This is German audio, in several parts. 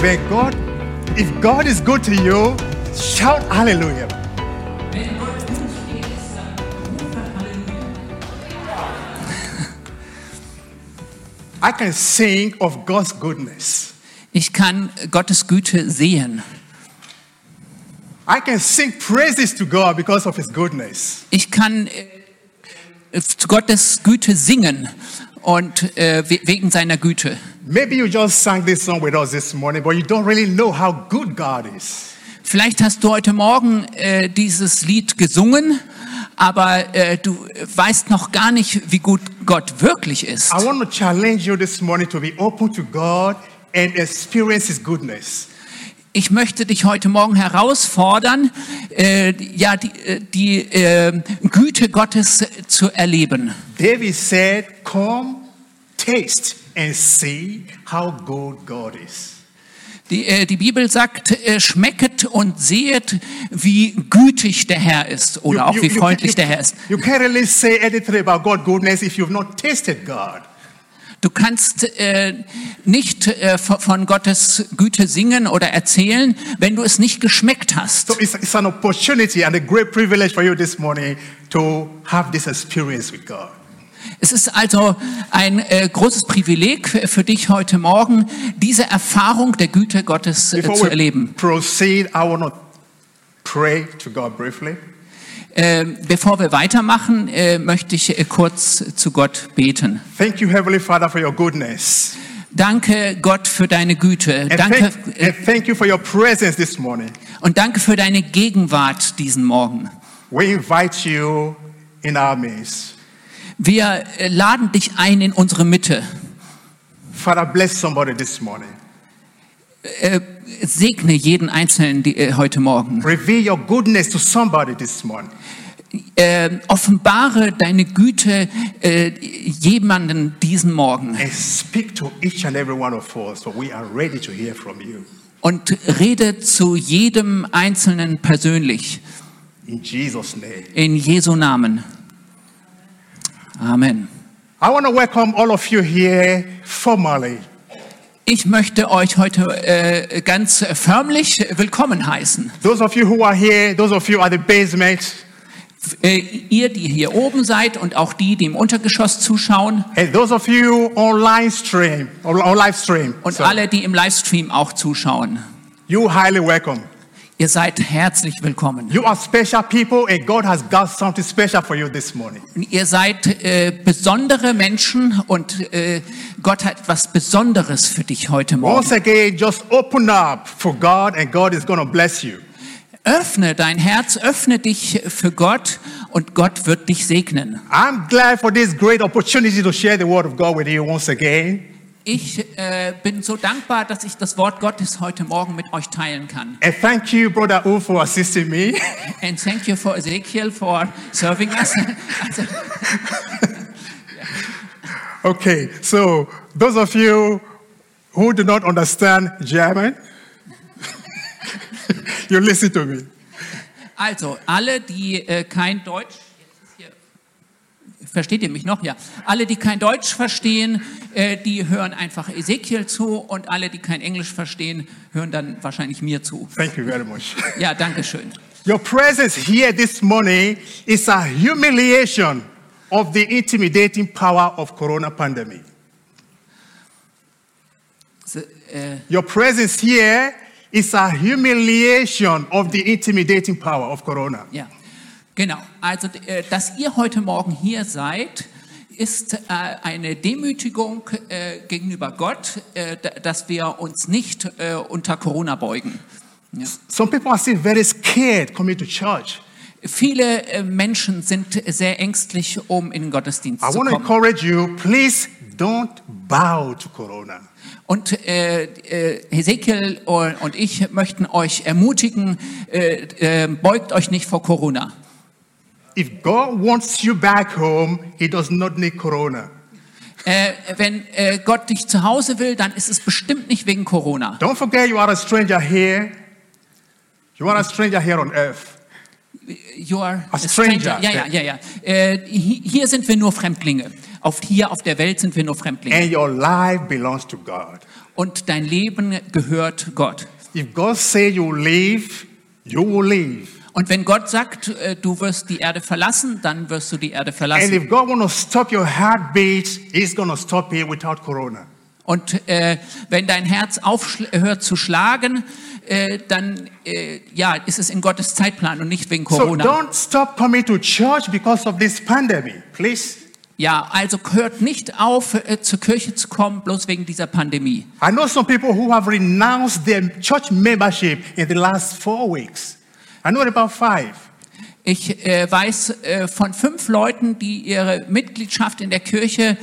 Wenn Gott, if God is good to you, shout Halleluja. Wenn Gott gut zu dir ist, dann rufe Halleluja. I can sing of God's goodness. Ich kann Gottes Güte sehen. I can sing praises to God because of His goodness. Ich kann Gottes Güte singen und wegen seiner Güte. Maybe you just sang this song with us this morning, but you don't really know how good God is. Vielleicht hast du heute Morgen dieses Lied gesungen, aber du weißt noch gar nicht, wie gut Gott wirklich ist. I want to challenge you this morning to be open to God and experience His goodness. Ich möchte dich heute Morgen herausfordern, die Güte Gottes zu erleben. David said, "Come, taste and see how good God is." Die Bibel sagt, schmecket und sehet, wie gütig der Herr ist oder auch wie freundlich der Herr ist. You can't really say anything about God's goodness if you've not tasted God. Du kannst nicht von Gottes Güte singen oder erzählen, wenn du es nicht geschmeckt hast. So it's an opportunity and a great privilege for you this morning to have this experience with God. Es ist also ein großes Privileg für dich heute Morgen, diese Erfahrung der Güte Gottes zu erleben. Proceed, I want to pray to God briefly. Bevor wir weitermachen, möchte ich kurz zu Gott beten. Thank you, Heavenly Father, for your goodness. Danke Gott für deine Güte. Thank you for your presence this morning. Und danke für deine Gegenwart diesen Morgen. We invite you in our midst. Wir laden dich ein in unsere Mitte. Father, bless somebody this morning. Segne jeden Einzelnen heute Morgen. Reveal your goodness to somebody this morning. Offenbare deine Güte jemanden diesen Morgen. And speak to each and every one of us, for we are ready to hear from you. Und rede zu jedem Einzelnen persönlich. In Jesus' name. In Jesu Namen. Amen. I want to welcome all of you here formally. Ich möchte euch heute ganz förmlich willkommen heißen. Those of you who are here, those of you at the basement. Ihr, die hier oben seid und auch die, die im Untergeschoss zuschauen. And those of you on livestream. Und alle, die im Livestream auch zuschauen. You highly welcome. Ihr seid herzlich willkommen. You are special people and God has got something special for you this morning. Ihr seid besondere Menschen und Gott hat etwas Besonderes für dich heute Morgen. Once again, just open up for God and God is going to bless you. Öffne dein Herz, öffne dich für Gott und Gott wird dich segnen. I'm glad for this great opportunity to share the word of God with you once again. Ich bin so dankbar, dass ich das Wort Gottes heute Morgen mit euch teilen kann. And thank you, Brother Wu, for assisting me. And thank you for Ezekiel for serving us. Okay, so those of you who do not understand German, you listen to me. Also alle, die kein Deutsch versteht ihr mich noch? Ja. Alle, die kein Deutsch verstehen, die hören einfach Ezekiel zu und alle, die kein Englisch verstehen, hören dann wahrscheinlich mir zu. Thank you very much. Ja, danke schön. Your presence here this morning is a humiliation of the intimidating power of Corona-Pandemie. Your presence here is a humiliation of the intimidating power of Corona. Ja. Genau, also dass ihr heute Morgen hier seid, ist eine Demütigung gegenüber Gott, dass wir uns nicht unter Corona beugen. Ja. Some people are still very scared coming to church. Viele Menschen sind sehr ängstlich, um in den Gottesdienst zu kommen. I want to encourage you, please don't bow to Corona. Und Ezekiel und ich möchten euch ermutigen, beugt euch nicht vor Corona. If God wants you back home, He does not need Corona. Wenn Gott dich zu Hause will, dann ist es bestimmt nicht wegen Corona. Don't forget, you are a stranger here. You are a stranger here on earth. You are a stranger. Ja. Hier sind wir nur Fremdlinge. Hier auf der Welt sind wir nur Fremdlinge. And your life belongs to God. Und dein Leben gehört Gott. If God say you leave, you will leave. Und wenn Gott sagt, du wirst die Erde verlassen, dann wirst du die Erde verlassen. And if God want to stop your heartbeat, he's going to stop it without Corona. Und wenn dein Herz aufhört zu schlagen, dann ist es in Gottes Zeitplan und nicht wegen Corona. So don't stop coming to church because of this pandemic, please. Ja, also hört nicht auf, zur Kirche zu kommen, bloß wegen dieser Pandemie. I know some people who have renounced their church membership in the last 4 weeks. I know about 5. Ich weiß von 5 Leuten, die ihre Mitgliedschaft in der Kirche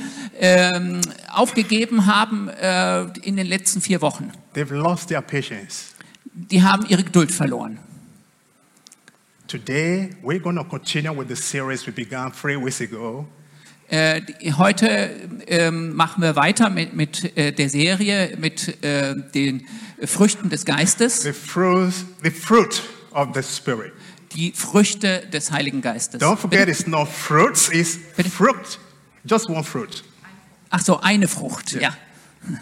aufgegeben haben in den letzten 4 Wochen. They've lost their patience. Die haben ihre Geduld verloren. Today we're going to continue with the series we began 3 weeks ago. Heute machen wir weiter mit der Serie, mit den Früchten des Geistes. The fruit of the Spirit. Die Früchte des Heiligen Geistes. Don't forget, it's not fruits, it's fruit. Just one fruit. Ach so, eine Frucht, yeah. Ja.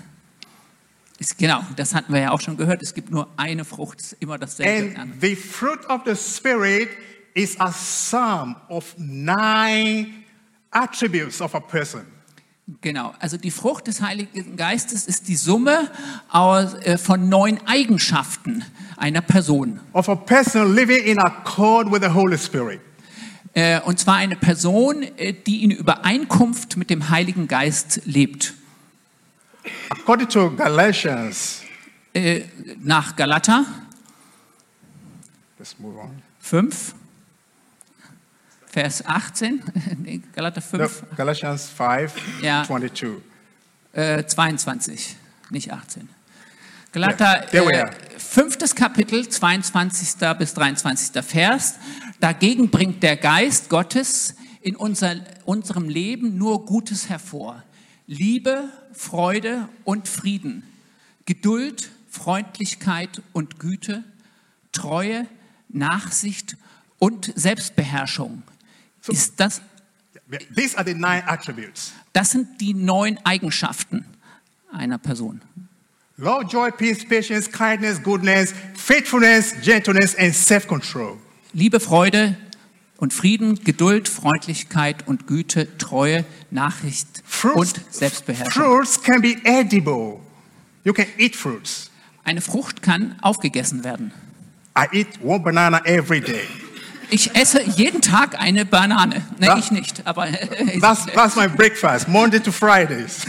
Genau, das hatten wir ja auch schon gehört. Es gibt nur eine Frucht, es ist immer dasselbe. And the fruit of the Spirit is a sum of 9 attributes of a person. Genau, also die Frucht des Heiligen Geistes ist die Summe von 9 Eigenschaften einer Person. Of a person living in accord with the Holy Spirit. Und zwar eine Person, die in Übereinkunft mit dem Heiligen Geist lebt. According to Galatians. Nach Galater 5. Vers 18, Galater 5. No, Galatians 5, ja, 22. 22, nicht 18. Galater 5. Kapitel, 22. bis 23. Vers. Dagegen bringt der Geist Gottes in unserem Leben nur Gutes hervor. Liebe, Freude und Frieden. Geduld, Freundlichkeit und Güte. Treue, Nachsicht und Selbstbeherrschung. So, ist das, these are the 9 attributes. Das sind die 9 Eigenschaften einer Person. Love, joy, peace, patience, kindness, goodness, faithfulness, gentleness and self-control. Liebe, Freude und Frieden, Geduld, Freundlichkeit und Güte, Treue, Nachsicht und Selbstbeherrschung. Fruits can be edible. You can eat fruits. Eine Frucht kann aufgegessen werden. I eat 1 banana every day. Ich esse jeden Tag eine Banane. Ne, ich nicht, aber... that's my breakfast, Monday to Fridays.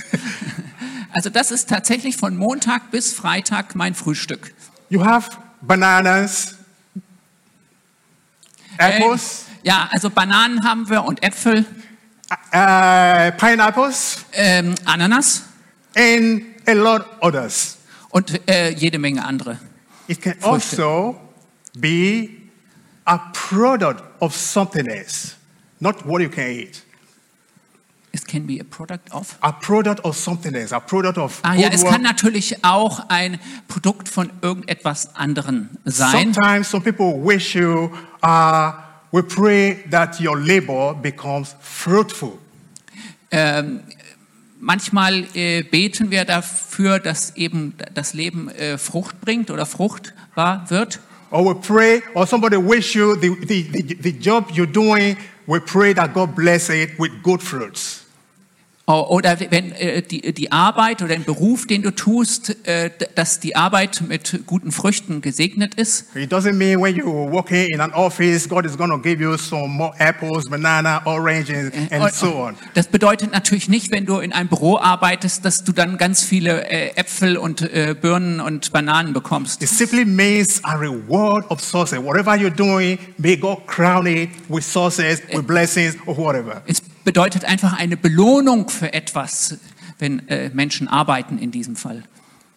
Also das ist tatsächlich von Montag bis Freitag mein Frühstück. You have bananas, apples. Ja, also Bananen haben wir und Äpfel. Pineapples. Ananas. And a lot others. Und jede Menge andere. It can Früchte. Also be a product of something else, not what you can eat. It can be a product of? A product of something else, a product of... es kann natürlich auch ein Produkt von irgendetwas anderem sein. Sometimes some people wish you, we pray that your labor becomes fruitful. Manchmal beten wir dafür, dass eben das Leben Frucht bringt oder fruchtbar wird. Or we pray, or somebody wish you the job you're doing, we pray that God bless it with good fruits. Oder wenn die Arbeit oder den Beruf, den du tust, dass die Arbeit mit guten Früchten gesegnet ist. It doesn't mean when you walk in an office, God is going to give you some more apples, banana, oranges and so on. Das bedeutet natürlich nicht, wenn du in einem Büro arbeitest, dass du dann ganz viele Äpfel und Birnen und Bananen bekommst. It simply means a reward of success. Whatever you're doing, may God crown it with success, with blessings or whatever. Bedeutet einfach eine Belohnung für etwas, wenn Menschen arbeiten in diesem Fall.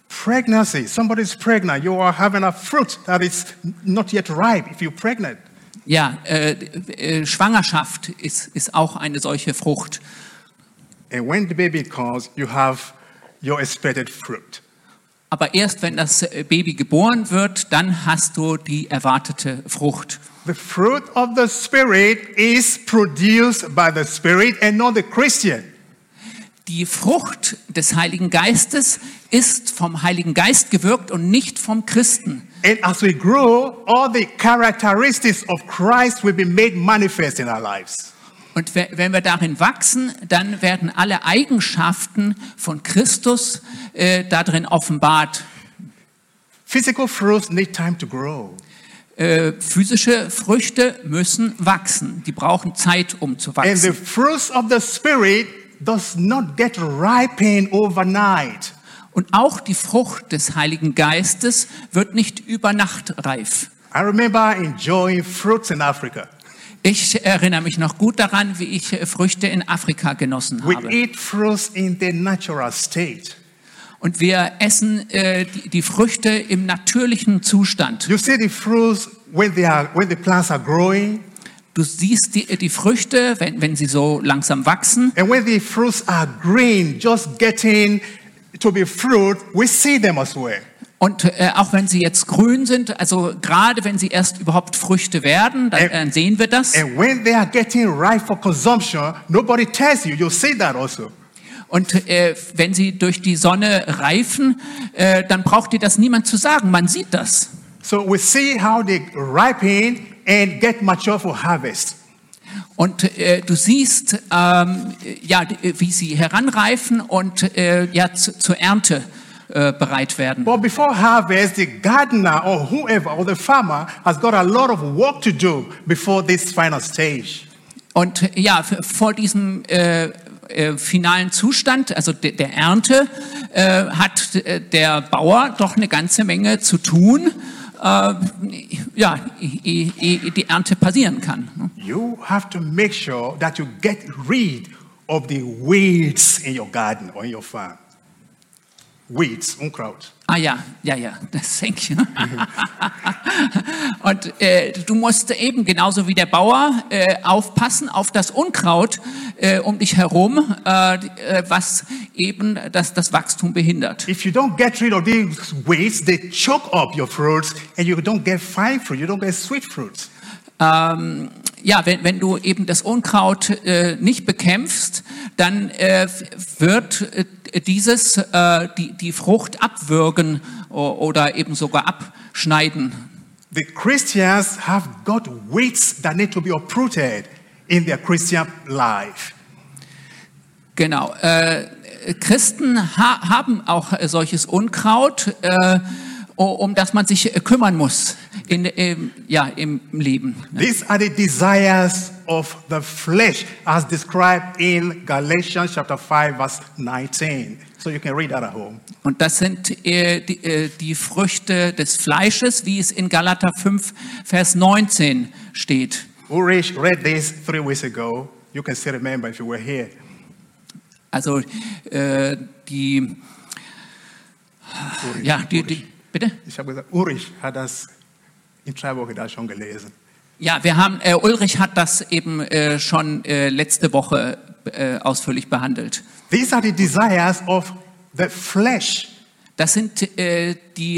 Pregnancy, somebody's pregnant, you are having a fruit that is not yet ripe if you're pregnant. Ja, Schwangerschaft ist auch eine solche Frucht. And when the baby comes, you have your expected fruit. Aber erst wenn das Baby geboren wird, dann hast du die erwartete Frucht. The fruit of the Spirit is produced by the Spirit and not the Christian. Die Frucht des Heiligen Geistes ist vom Heiligen Geist gewirkt und nicht vom Christen. And as we grow, all the characteristics of Christ will be made manifest in our lives. Und wenn wir darin wachsen, dann werden alle Eigenschaften von Christus darin offenbart. Physical fruits need time to grow. Physische Früchte müssen wachsen. Die brauchen Zeit, um zu wachsen. And the fruits of the Spirit does not get ripened overnight. Und auch die Frucht des Heiligen Geistes wird nicht über Nacht reif. I remember enjoying fruits in Africa. Ich erinnere mich noch gut daran, wie ich Früchte in Afrika genossen habe. We eat fruits in their natural state. Und wir essen die Früchte im natürlichen Zustand. You see the fruits when the plants are growing. Du siehst die Früchte, wenn sie so langsam wachsen. And when the fruits are green, just getting to be fruit, we see them as well. Und auch wenn sie jetzt grün sind, also gerade wenn sie erst überhaupt Früchte werden, dann sehen wir das. And when they are getting ripe for consumption, nobody tells you, you see that also. Und wenn sie durch die Sonne reifen, dann braucht dir das niemand zu sagen. Man sieht das. So we see how they ripen and get mature for harvest. Und du siehst, wie sie heranreifen und zur Ernte bereit werden. But before harvest, the gardener or whoever or the farmer has got a lot of work to do before this final stage. Und ja, vor diesem finalen Zustand, also der Ernte, hat der Bauer doch eine ganze Menge zu tun, die Ernte passieren kann. You have to make sure that you get rid of the weeds in your garden or in your farm. Weeds, Unkraut. Ah ja, das denke ich. Und du musst eben genauso wie der Bauer aufpassen auf das Unkraut um dich herum, was eben das Wachstum behindert. If you don't get rid of these weeds, they choke up your fruits and you don't get fine fruit, you don't get sweet fruits. Wenn du eben das Unkraut nicht bekämpfst, dann wird die Frucht abwürgen oder eben sogar abschneiden. The Christians have got weeds that need to be uprooted in their Christian life. Genau. Christen haben auch solches Unkraut, um das man sich kümmern muss im Leben. These are the desires of the flesh as described in Galatians chapter 5 verse 19. So you can read that at home. Und das sind die Früchte des Fleisches, wie es in Galater 5 Vers 19 steht. Ulrich read this 3 weeks ago. You can still remember if you were here. Also Bitte? Ich habe gesagt, Ulrich hat das in 3 Wochen da schon gelesen. Ja, wir haben Ulrich hat das eben schon letzte Woche ausführlich behandelt. These are the desires of the flesh. Das sind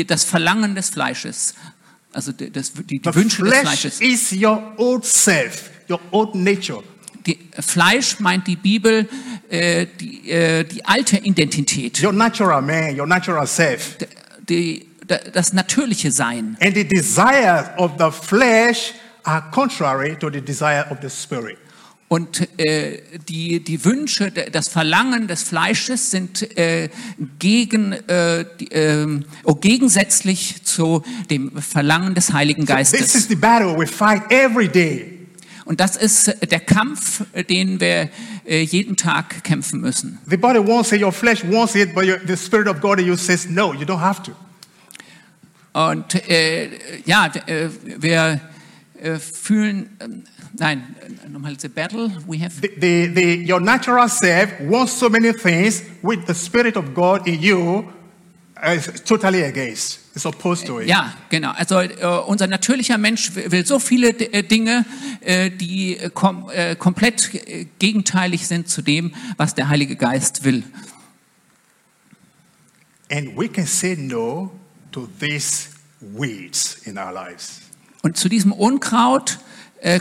das Verlangen des Fleisches, also die Wünsche des Fleisches. The flesh is your old self, your old nature. Fleisch meint die Bibel die alte Identität. Your natural man, your natural self. Das natürliche Sein. And the desires of the flesh are contrary to the desire of the spirit. Und die Wünsche, das Verlangen des Fleisches sind gegensätzlich zu dem Verlangen des Heiligen Geistes. So this is the battle we fight every day. Und das ist der Kampf, den wir jeden Tag kämpfen müssen. The body won't say, your flesh wants it, but the spirit of God in you says no, you don't have to. Und wir fühlen, nein, nochmal, the battle we have. Your natural self wants so many things with the spirit of God in you is totally against. It's opposed to it. Ja, genau. Also unser natürlicher Mensch will so viele Dinge, die komplett gegenteilig sind zu dem, was der Heilige Geist will. And we can say no to these weeds in our lives. Und zu diesem Unkraut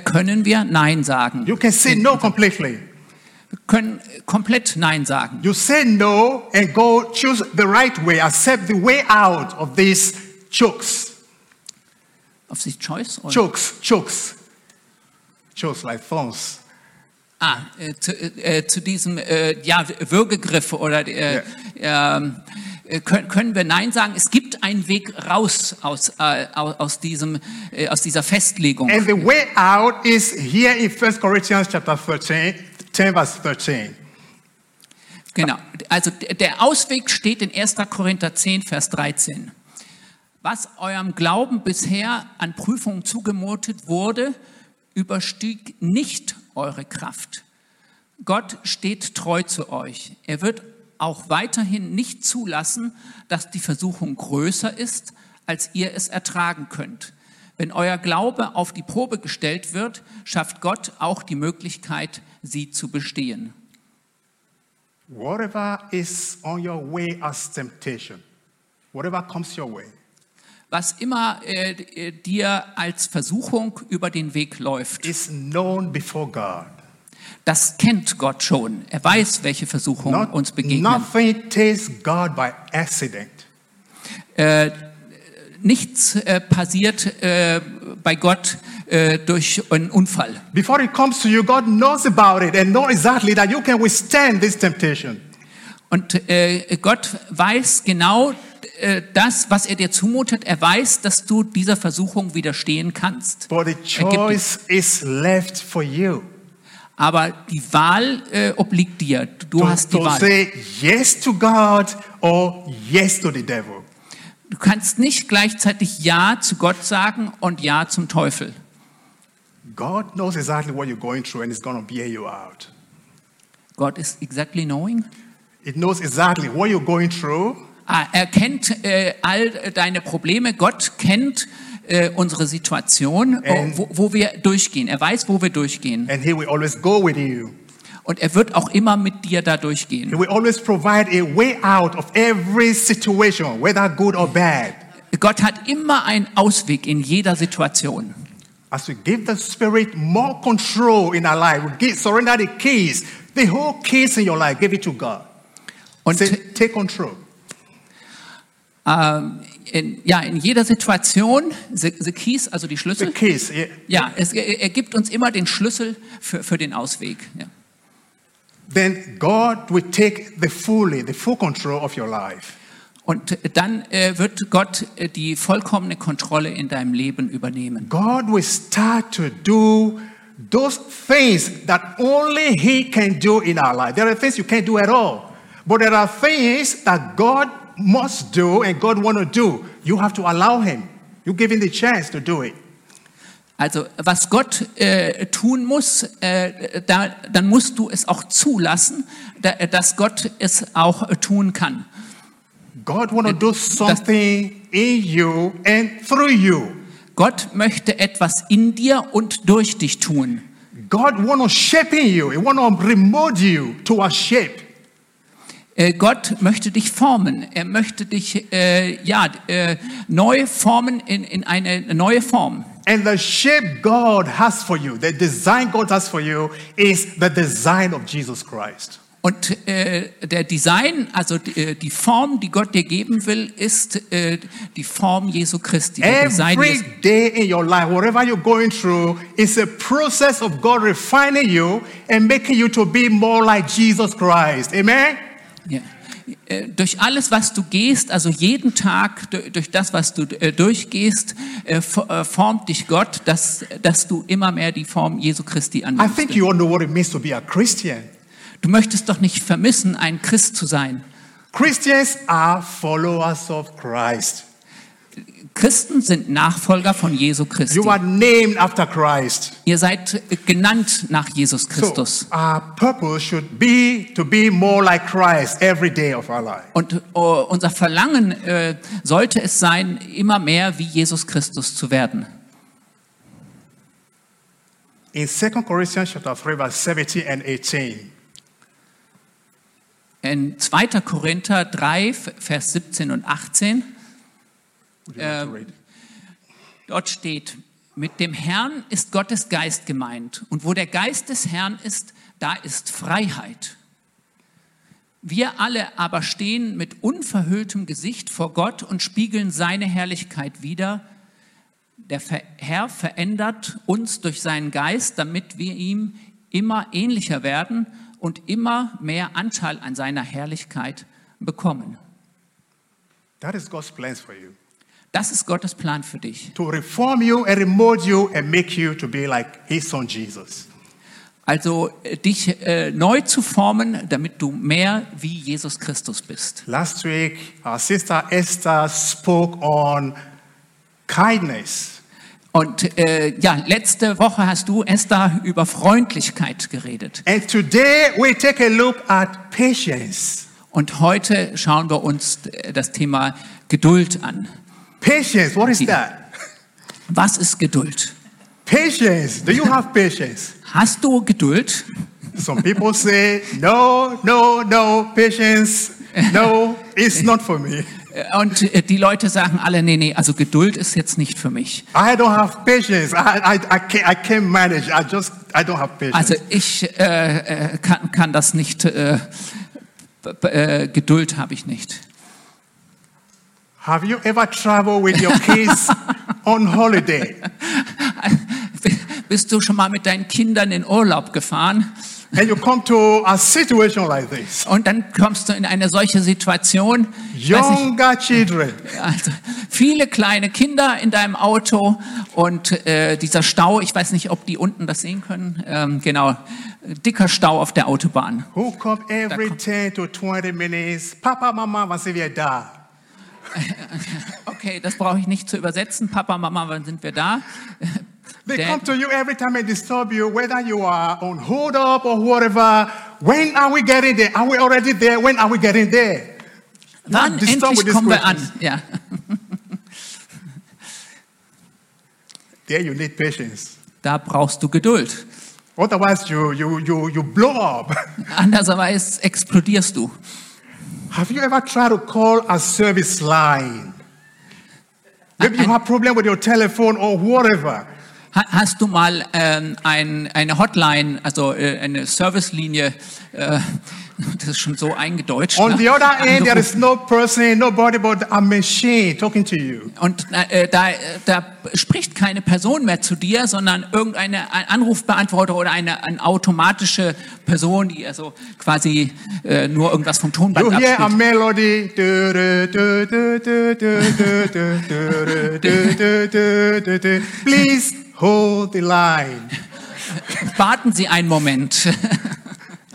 können wir Nein sagen. You can say no completely. können komplett Nein sagen. You say no and go choose the right way. Accept the way out of these chokes. Of these choice? Or? Chokes. Chokes like thorns. Zu diesem Würgegriffe oder können wir Nein sagen? Es gibt einen Weg raus aus dieser Festlegung. And the way out is here in 1 Corinthians chapter 10 verse 13. Genau, also der Ausweg steht in 1. Korinther 10 Vers 13. Was eurem Glauben bisher an Prüfungen zugemutet wurde, überstieg nicht eure Kraft. Gott steht treu zu euch. Er wird auch weiterhin nicht zulassen, dass die Versuchung größer ist, als ihr es ertragen könnt. Wenn euer Glaube auf die Probe gestellt wird, schafft Gott auch die Möglichkeit, sie zu bestehen. Whatever is on your way as temptation, whatever comes your way. Was immer dir als Versuchung über den Weg läuft, is known before God. Das kennt Gott schon. Er weiß, welche Versuchungen uns begegnen. Nothing takes God by accident. Nichts passiert bei Gott durch einen Unfall. Before it comes to you, God knows about it and knows exactly that you can withstand this temptation. Und Gott weiß genau das, was er dir zumutet, er weiß, dass du dieser Versuchung widerstehen kannst. But the choice is left for you. Aber die Wahl obliegt dir. Du hast die Wahl. Say yes to God or yes to the devil. Du kannst nicht gleichzeitig Ja zu Gott sagen und Ja zum Teufel. God knows exactly what you're going through and is going to bear you out. God is exactly knowing. It knows exactly what you're going through. Er kennt all deine Probleme. Gott kennt unsere Situation, wo wir durchgehen. Er weiß, wo wir durchgehen. And he will always go with you. Und er wird auch immer mit dir da durchgehen. He will always provide a way out of every situation, whether good or bad. Gott hat immer einen Ausweg in jeder Situation. As we give the Spirit more control in our life, we surrender the keys, the whole keys in your life, give it to God. Und say, take control. In jeder Situation, the keys, also die Schlüssel. The keys, yeah. Ja, er gibt uns immer den Schlüssel für den Ausweg. Ja. Then God will take the full control of your life. Und dann wird Gott die vollkommene Kontrolle in deinem Leben übernehmen. God will start to do those things that only He can do in our life. There are things you can't do at all, but there are things that God must do and God want to do. You have to allow him. You give him the chance to do it. Also, was Gott tun muss, dann musst du es auch zulassen, dass Gott es auch tun kann. God want to do something in you and through you. Gott möchte etwas in dir und durch dich tun. God want to shape you. He want to remold you to a shape. Gott möchte dich formen. Er möchte dich neu formen in eine neue Form. And the shape God has for you, the design God has for you, is the design of Jesus Christ. Und der Design, also die Form, die Gott dir geben will, ist die Form Jesu Christi. Every day in your life, whatever you're going through, is a process of God refining you and making you to be more like Jesus Christ. Amen. Yeah. Durch alles, was du gehst, also jeden Tag, durch das, was du durchgehst, formt dich Gott, dass du immer mehr die Form Jesu Christi annimmst. I think you all know what it means to be a Christian. Du möchtest doch nicht vermissen, ein Christ zu sein. Christians are followers of Christ. Christen sind Nachfolger von Jesu Christi. You are named after Christ. Ihr seid genannt nach Jesus Christus. So, our purpose should be to be more like Christ every day of our life. Und unser Verlangen sollte es sein, immer mehr wie Jesus Christus zu werden. In 2 Corinthians chapter 3 verse 17 and 18. In 2. Korinther 3 Vers 17 und 18. Dort steht, mit dem Herrn ist Gottes Geist gemeint. Und wo der Geist des Herrn ist, da ist Freiheit. Wir alle aber stehen mit unverhülltem Gesicht vor Gott und spiegeln seine Herrlichkeit wider. Der Herr verändert uns durch seinen Geist, damit wir ihm immer ähnlicher werden und immer mehr Anteil an seiner Herrlichkeit bekommen. That is God's plans for you. Das ist Gottes Plan für dich. To reform you and remold you and make you to be like his son Jesus. Also dich neu zu formen, damit du mehr wie Jesus Christus bist. Last week our sister Esther spoke on kindness. Und letzte Woche hast du, Esther, über Freundlichkeit geredet. And today we take a look at patience. Und heute schauen wir uns das Thema Geduld an. Patience, what is that? Was ist Geduld? Patience, do you have patience? Hast du Geduld? Some people say, no, patience, no, it's not for me. Und die Leute sagen alle, nee, also Geduld ist jetzt nicht für mich. I don't have patience. I can't manage. I don't have patience. Also ich kann das nicht. Geduld habe ich nicht. Have you ever traveled with your kids on holiday? Bist du schon mal mit deinen Kindern in Urlaub gefahren? And you come to a situation like this. Und dann kommst du in eine solche Situation. Younger children. Also viele kleine Kinder in deinem Auto und dieser Stau, ich weiß nicht, ob die unten das sehen können, genau, dicker Stau auf der Autobahn. Who come every 10 to 20 minutes, Papa, Mama, was sind wir da? Okay, das brauche ich nicht zu übersetzen. Papa, Mama, wann sind wir da? They come to you every time and disturb you, whether you are on hold up or whatever. When are we getting there? Are we already there? When are we getting there? Wann endlich kommen wir an? Ja. There you need patience. Da brauchst du Geduld. Otherwise you blow up. Andererseits explodierst du. Have you ever tried to call a service line? Maybe you have a problem with your telephone or whatever. Hast du mal eine Hotline, also eine Servicelinie, das ist schon so eingedeutscht. On the other end, there is no person, nobody but a machine talking to you. Und da spricht keine Person mehr zu dir, sondern ein Anrufbeantworter oder eine automatische Person, die also quasi nur irgendwas vom Tonband abspielt. You hear a melody. Please hold the line. Warten Sie einen Moment.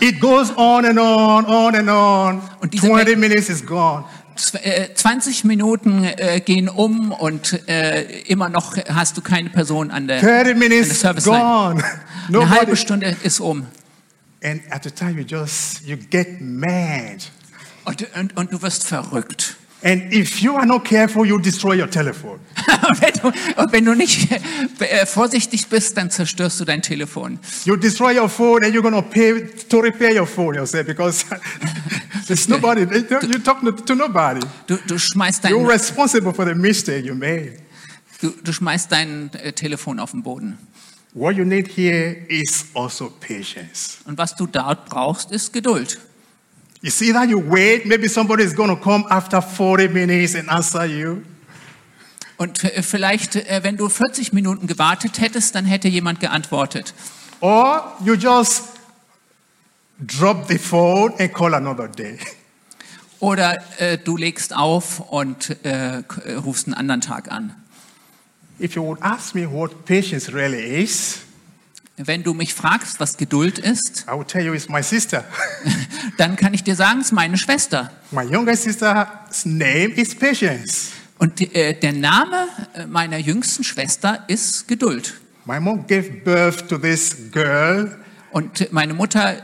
It goes on and on, on and on. Und 20 minutes is gone. 20 Minuten gehen um und immer noch hast du keine Person an der Serviceline. Eine halbe Stunde ist um. And at the time you get mad. Und du wirst verrückt. And if you are not careful, you destroy your telephone. Wenn du nicht vorsichtig bist, dann zerstörst du dein Telefon. You destroy your phone and you're going to pay to repair your phone yourself because there's nobody. You talk to nobody. Du schmeißt dein You're responsible for the mistake you made. Du schmeißt dein Telefon auf den Boden. What you need here is also patience. Und was du dort brauchst, ist Geduld. It's either you wait, maybe somebody is going to come after 40 minutes and answer you. Und vielleicht, wenn du 40 Minuten gewartet hättest, dann hätte jemand geantwortet. Or you just drop the phone and call another day. Oder du legst auf und rufst einen anderen Tag an. If you would ask me what patience really is. Wenn du mich fragst, was Geduld ist, I will tell you it's my sister. Dann kann ich dir sagen, es ist meine Schwester. My younger sister's name is Patience. Und der Name meiner jüngsten Schwester ist Geduld. My mom gave birth to this girl. Und meine Mutter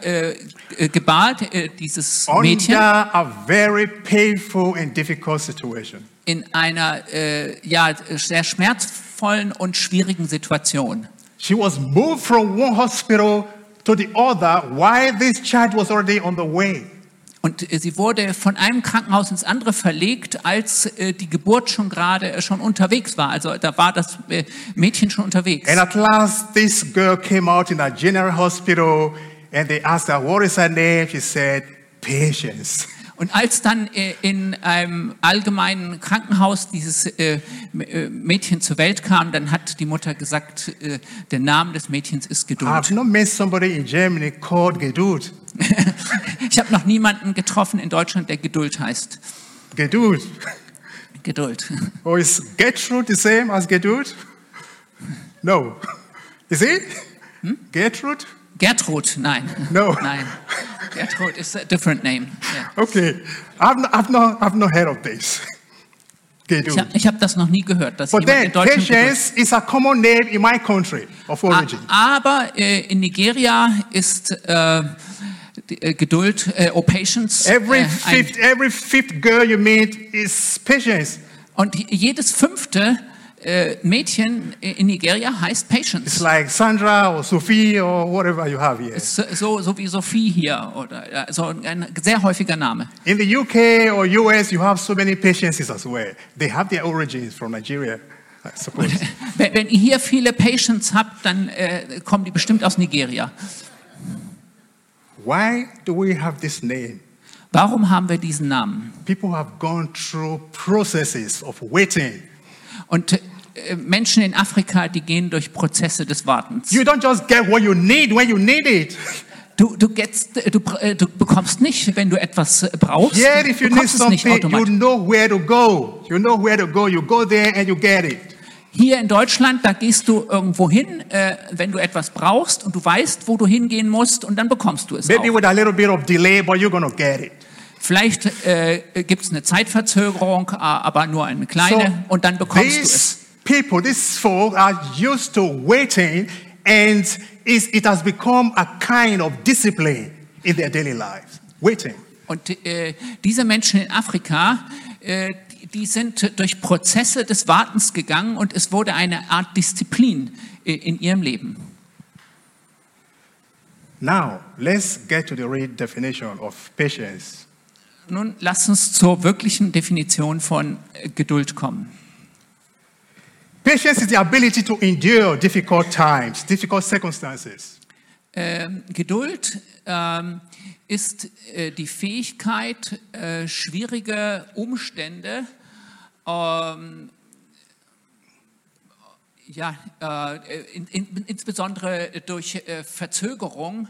gebar dieses Mädchen under a very painful and difficult situation. In einer sehr schmerzvollen und schwierigen Situation. She was moved from one hospital to the other while this child was already on the way. Und sie wurde von einem Krankenhaus ins andere verlegt, als die Geburt schon schon unterwegs war. Also da war das Mädchen schon unterwegs. And at last this girl came out in a general hospital And they asked her, what is her name? She said, Patience. Und als dann in einem allgemeinen Krankenhaus dieses Mädchen zur Welt kam, dann hat die Mutter gesagt, der Name des Mädchens ist Geduld. I've not met somebody in Germany called Geduld. Ich habe noch niemanden getroffen in Deutschland, der Geduld heißt. Geduld. Geduld. Oh, is Gertrude the same as Geduld? No. Is it? Hm? Gertrude? Gertrud, nein. No. Nein. Gertrud is a different name. Yeah. Okay, I've not heard of this. Ich habe das noch nie gehört, dass jemand in Deutschland Patience is a common name in my country of origin. Aber in Nigeria ist Geduld, Patience. Every fifth girl you meet is Patience. Und jedes fünfte Mädchen in Nigeria heißt Patience. It's like Sandra or Sophie or whatever you have here. So wie Sophie hier oder so, also ein sehr häufiger Name. In the UK or US you have so many Patiences as well. They have their origins from Nigeria. I suppose. Wenn ihr hier viele Patience habt, dann kommen die bestimmt aus Nigeria. Why do we have this name? Warum haben wir diesen Namen? People have gone through processes of waiting. Und Menschen in Afrika, die gehen durch Prozesse des Wartens. You don't just get what you need when you need it. Du bekommst nicht, wenn du etwas brauchst. Yeah, if you need something, you know where to go. You know where to go. You go there and you get it. Hier in Deutschland, da gehst du irgendwo hin, wenn du etwas brauchst und du weißt, wo du hingehen musst und dann bekommst du es. Maybe auch. With a little bit of delay, but you're gonna get it. Vielleicht gibt es eine Zeitverzögerung, aber nur eine kleine, so, und dann bekommst du es. These folk are used to waiting and it has become a kind of discipline in their daily lives. Waiting. Und diese Menschen in Afrika, die sind durch Prozesse des Wartens gegangen und es wurde eine Art Disziplin in ihrem Leben. Now, let's get to the real definition of patience. Nun lasst uns zur wirklichen Definition von Geduld kommen. Patience is the ability to endure difficult times, difficult circumstances. Geduld ist die Fähigkeit, schwierige Umstände insbesondere durch Verzögerung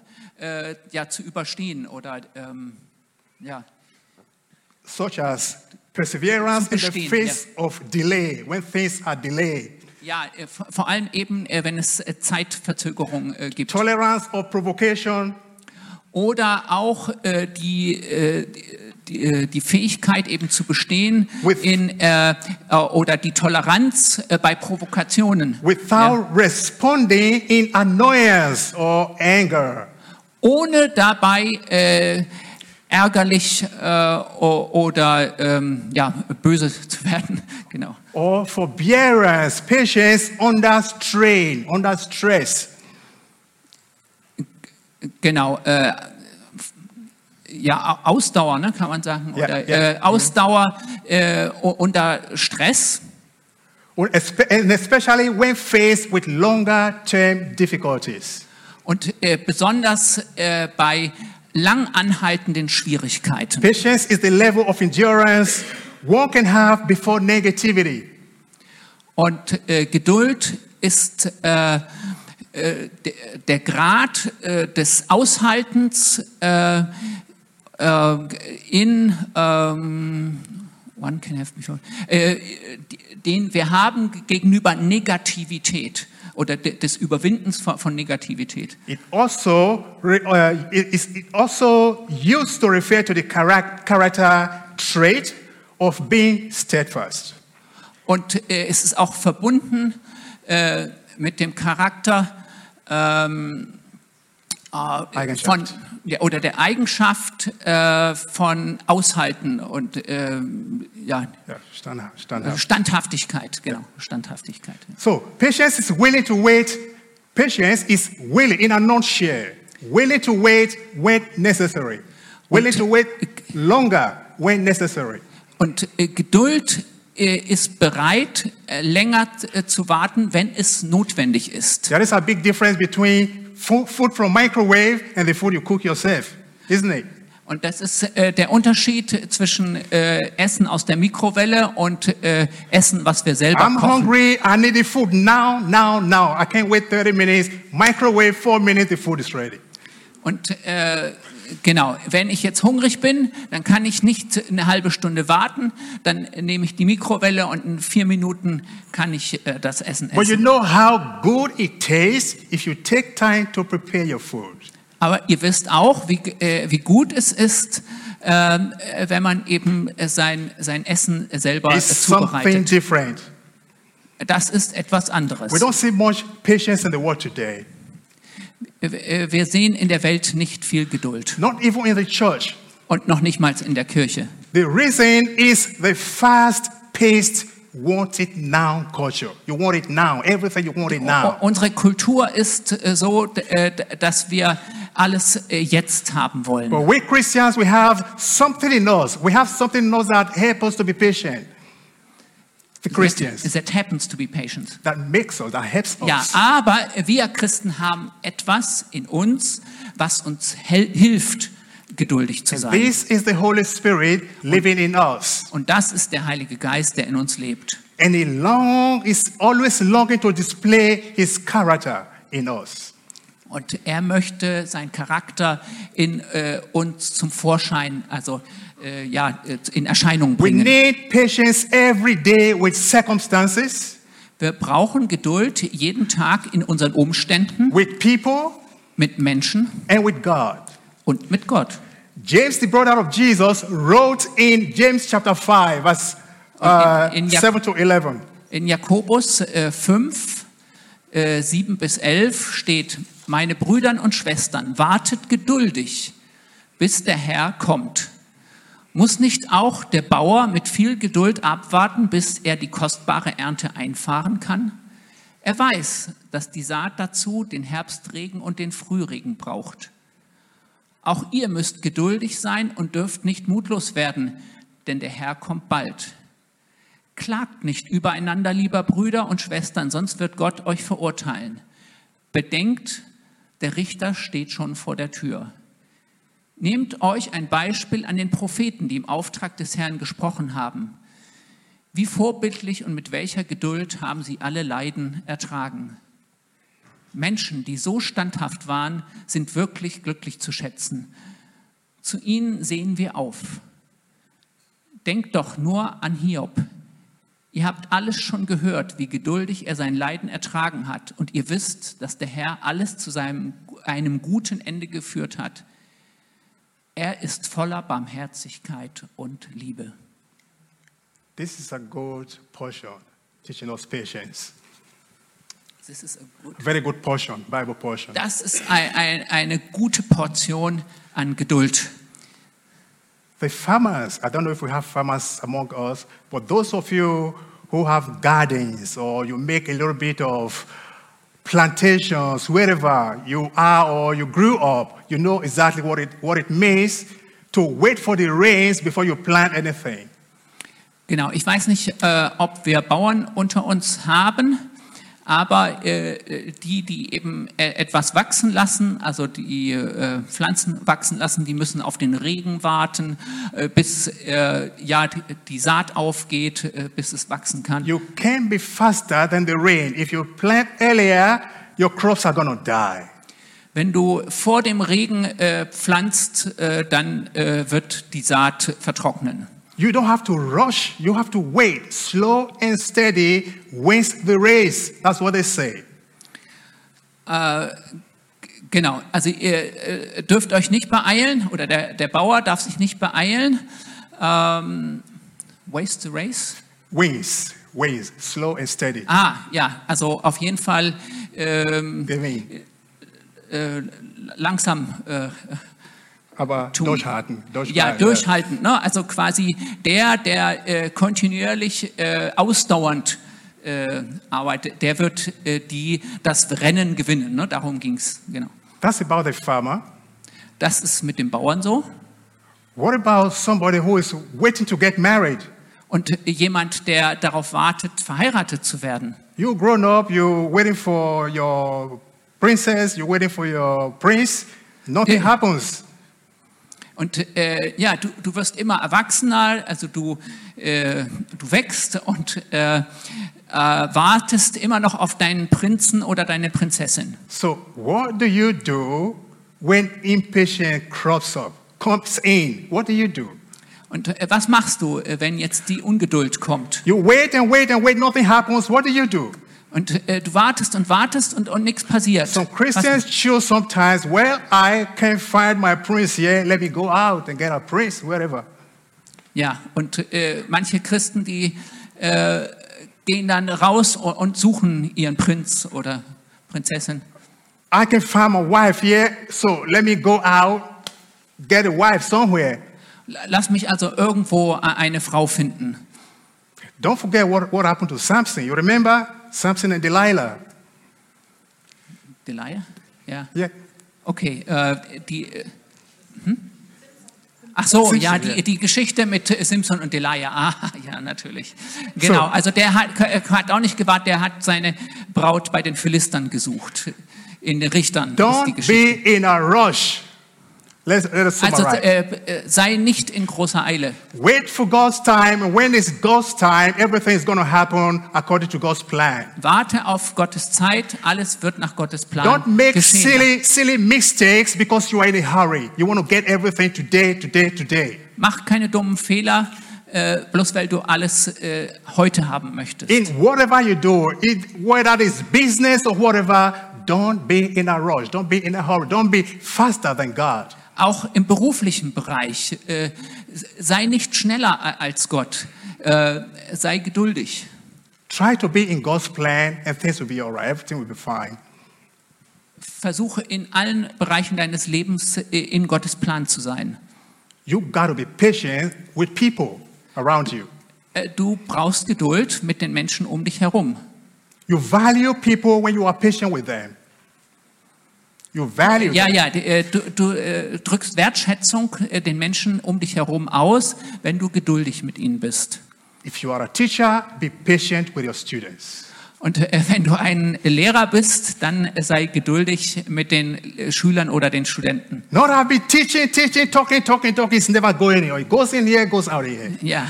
zu überstehen oder such as perseverance in the face of delay, when things are delayed. Ja, vor allem eben, wenn es Zeitverzögerung gibt. Tolerance of provocation. Oder auch die Fähigkeit eben zu bestehen oder die Toleranz bei Provokationen. Without responding in annoyance or anger. Ohne dabei ärgerlich oder böse zu werden, genau. Or forbearance, patience under strain, under stress. Genau, Ausdauer, ne, kann man sagen, oder Ausdauer unter Stress. And especially when faced with longer-term difficulties. Und besonders bei lang anhaltenden Schwierigkeiten. Patience is the level of endurance one can have before negativity. Und Geduld ist der Grad des Aushaltens in one can have before den wir haben gegenüber Negativität. Oder des Überwindens von Negativität. It also used to refer to the character trait of being steadfast. Und es ist auch verbunden mit dem Charakter der Eigenschaft von Aushalten und Standhaftigkeit, genau, Standhaftigkeit. So, patience is willing to wait. Patience is willing, in a nutshell, willing to wait when necessary, willing to wait longer when necessary. Und Geduld ist bereit, länger zu warten, wenn es notwendig ist. There is a big difference between food from microwave and the food you cook yourself, isn't it? Und das ist der Unterschied zwischen Essen aus der Mikrowelle und Essen, was wir selber kochen. I'm hungry, I need the food now. I can't wait 30 minutes. Microwave 4 minutes, the food is ready. Und genau, wenn ich jetzt hungrig bin, dann kann ich nicht eine halbe Stunde warten, dann nehme ich die Mikrowelle und in 4 Minuten kann ich das Essen essen. But you know how good it tastes if you take time to prepare your food. Aber ihr wisst auch, wie gut es ist, wenn man eben sein Essen selber zubereitet. Das ist etwas anderes. We don't see much patience in the world today. Wir sehen in der Welt nicht viel Geduld. Not even in the church. Und noch nicht mal in der Kirche. The reason is the fast-paced want it now culture. You want it now. Everything you want it now. Unsere Kultur ist so, dass wir alles jetzt haben wollen. But we Christians, we have something in us. We have something in us that helps us to be patient. The Christians. That happens to be patient. That makes us, that helps us. Ja, aber wir Christen haben etwas in uns, was uns hilft, geduldig zu sein. This is the Holy Spirit living in us. Und das ist der Heilige Geist, der in uns lebt. And he is always longing to display his character in us. Und er möchte seinen Charakter in uns zum Vorschein, also in Erscheinung bringen. We need patience every day with circumstances. Wir brauchen Geduld jeden Tag in unseren Umständen. With people. Mit Menschen. And with God. Und mit Gott. James, the brother of Jesus, wrote in James chapter 5, verse 7 to 11. In Jakobus 5, 7 bis 11 steht: Meine Brüder und Schwestern, wartet geduldig, bis der Herr kommt. Muss nicht auch der Bauer mit viel Geduld abwarten, bis er die kostbare Ernte einfahren kann? Er weiß, dass die Saat dazu den Herbstregen und den Frühregen braucht. Auch ihr müsst geduldig sein und dürft nicht mutlos werden, denn der Herr kommt bald. Klagt nicht übereinander, lieber Brüder und Schwestern, sonst wird Gott euch verurteilen. Bedenkt, der Richter steht schon vor der Tür. Nehmt euch ein Beispiel an den Propheten, die im Auftrag des Herrn gesprochen haben. Wie vorbildlich und mit welcher Geduld haben sie alle Leiden ertragen. Menschen, die so standhaft waren, sind wirklich glücklich zu schätzen. Zu ihnen sehen wir auf. Denkt doch nur an Hiob. Ihr habt alles schon gehört, wie geduldig er sein Leiden ertragen hat. Und ihr wisst, dass der Herr alles zu einem guten Ende geführt hat. Er ist voller Barmherzigkeit und Liebe. This is a good portion, teaching us patience. This is a good, very good portion, Bible portion. Das ist eine gute Portion an Geduld. The farmers, I don't know if we have farmers among us, but those of you who have gardens or you make a little bit of plantations, wherever you are or you grew up, you know exactly what it means to wait for the rains before you plant anything. Genau, ich weiß nicht, ob wir Bauern unter uns haben. Aber die eben etwas wachsen lassen, also die Pflanzen wachsen lassen, die müssen auf den Regen warten, bis die Saat aufgeht, bis es wachsen kann. You can be faster than the rain. If you plant earlier, your crops are gonna die. Wenn du vor dem Regen pflanzt, dann wird die Saat vertrocknen. You don't have to rush. You have to wait. Slow and steady wins the race. That's what they say. Genau. Also ihr dürft euch nicht beeilen, oder der Bauer darf sich nicht beeilen. Waste the race. Wins. Slow and steady. Ja. Also auf jeden Fall langsam. Aber durchhalten. Ja, durchhalten. Ne? Also quasi der kontinuierlich ausdauernd arbeitet, der wird das Rennen gewinnen. Ne? Darum ging es, genau. That's about the farmer. Das ist mit dem Bauern so. What about somebody who is waiting to get married? Und jemand, der darauf wartet, verheiratet zu werden. You grown up, you waiting for your princess, you're waiting for your prince, nothing happens. Und ja, du wirst immer erwachsener, also du wächst und wartest immer noch auf deinen Prinzen oder deine Prinzessin. So, what do you do when impatience comes in? What do you do? Und was machst du, wenn jetzt die Ungeduld kommt? You wait and wait and wait, nothing happens. What do you do? Und du wartest und wartest und nichts passiert. Some Christians choose sometimes, well, I can't find my prince here. Let me go out and get a prince, wherever. Ja, und manche Christen, die gehen dann raus und suchen ihren Prinz oder Prinzessin. I can find my wife here, so let me go out, get a wife somewhere. Lass mich also irgendwo eine Frau finden. Don't forget what happened to Samson. You remember? Samson and Delilah. Delilah? Ja. Yeah. Okay, Ach so, Simpson, ja, die Geschichte mit Samson und Delilah. Ah, ja, natürlich. Genau, so. Also der hat auch nicht gewartet, der hat seine Braut bei den Philistern gesucht. In den Richtern. Don't be in a rush. Let's also sei nicht in großer Eile. Wait for God's time, and when it's God's time, everything is going to happen according to God's plan. Warte auf Gottes Zeit, alles wird nach Gottes Plan geschehen. Don't make silly mistakes because you are in a hurry. You want to get everything today. Mach keine dummen Fehler, bloß weil du alles heute haben möchtest. In whatever you do, whether it's business or whatever, don't be in a rush, don't be in a hurry, don't be faster than God. Auch im beruflichen Bereich, sei nicht schneller als Gott, sei geduldig. Try to be in God's plan and things will be all right, everything will be fine. Versuche in allen Bereichen deines Lebens in Gottes Plan zu sein. You got to be patient with people around you. Du brauchst Geduld mit den Menschen um dich herum. You value people when you are patient with them. You value them. Ja, du drückst Wertschätzung den Menschen um dich herum aus, wenn du geduldig mit ihnen bist. If you are a teacher, be patient with your students. Und wenn du ein Lehrer bist, dann sei geduldig mit den Schülern oder den Studenten. Not I'll be teaching, talking. It's never going anywhere. It goes in here, goes out in here. Ja,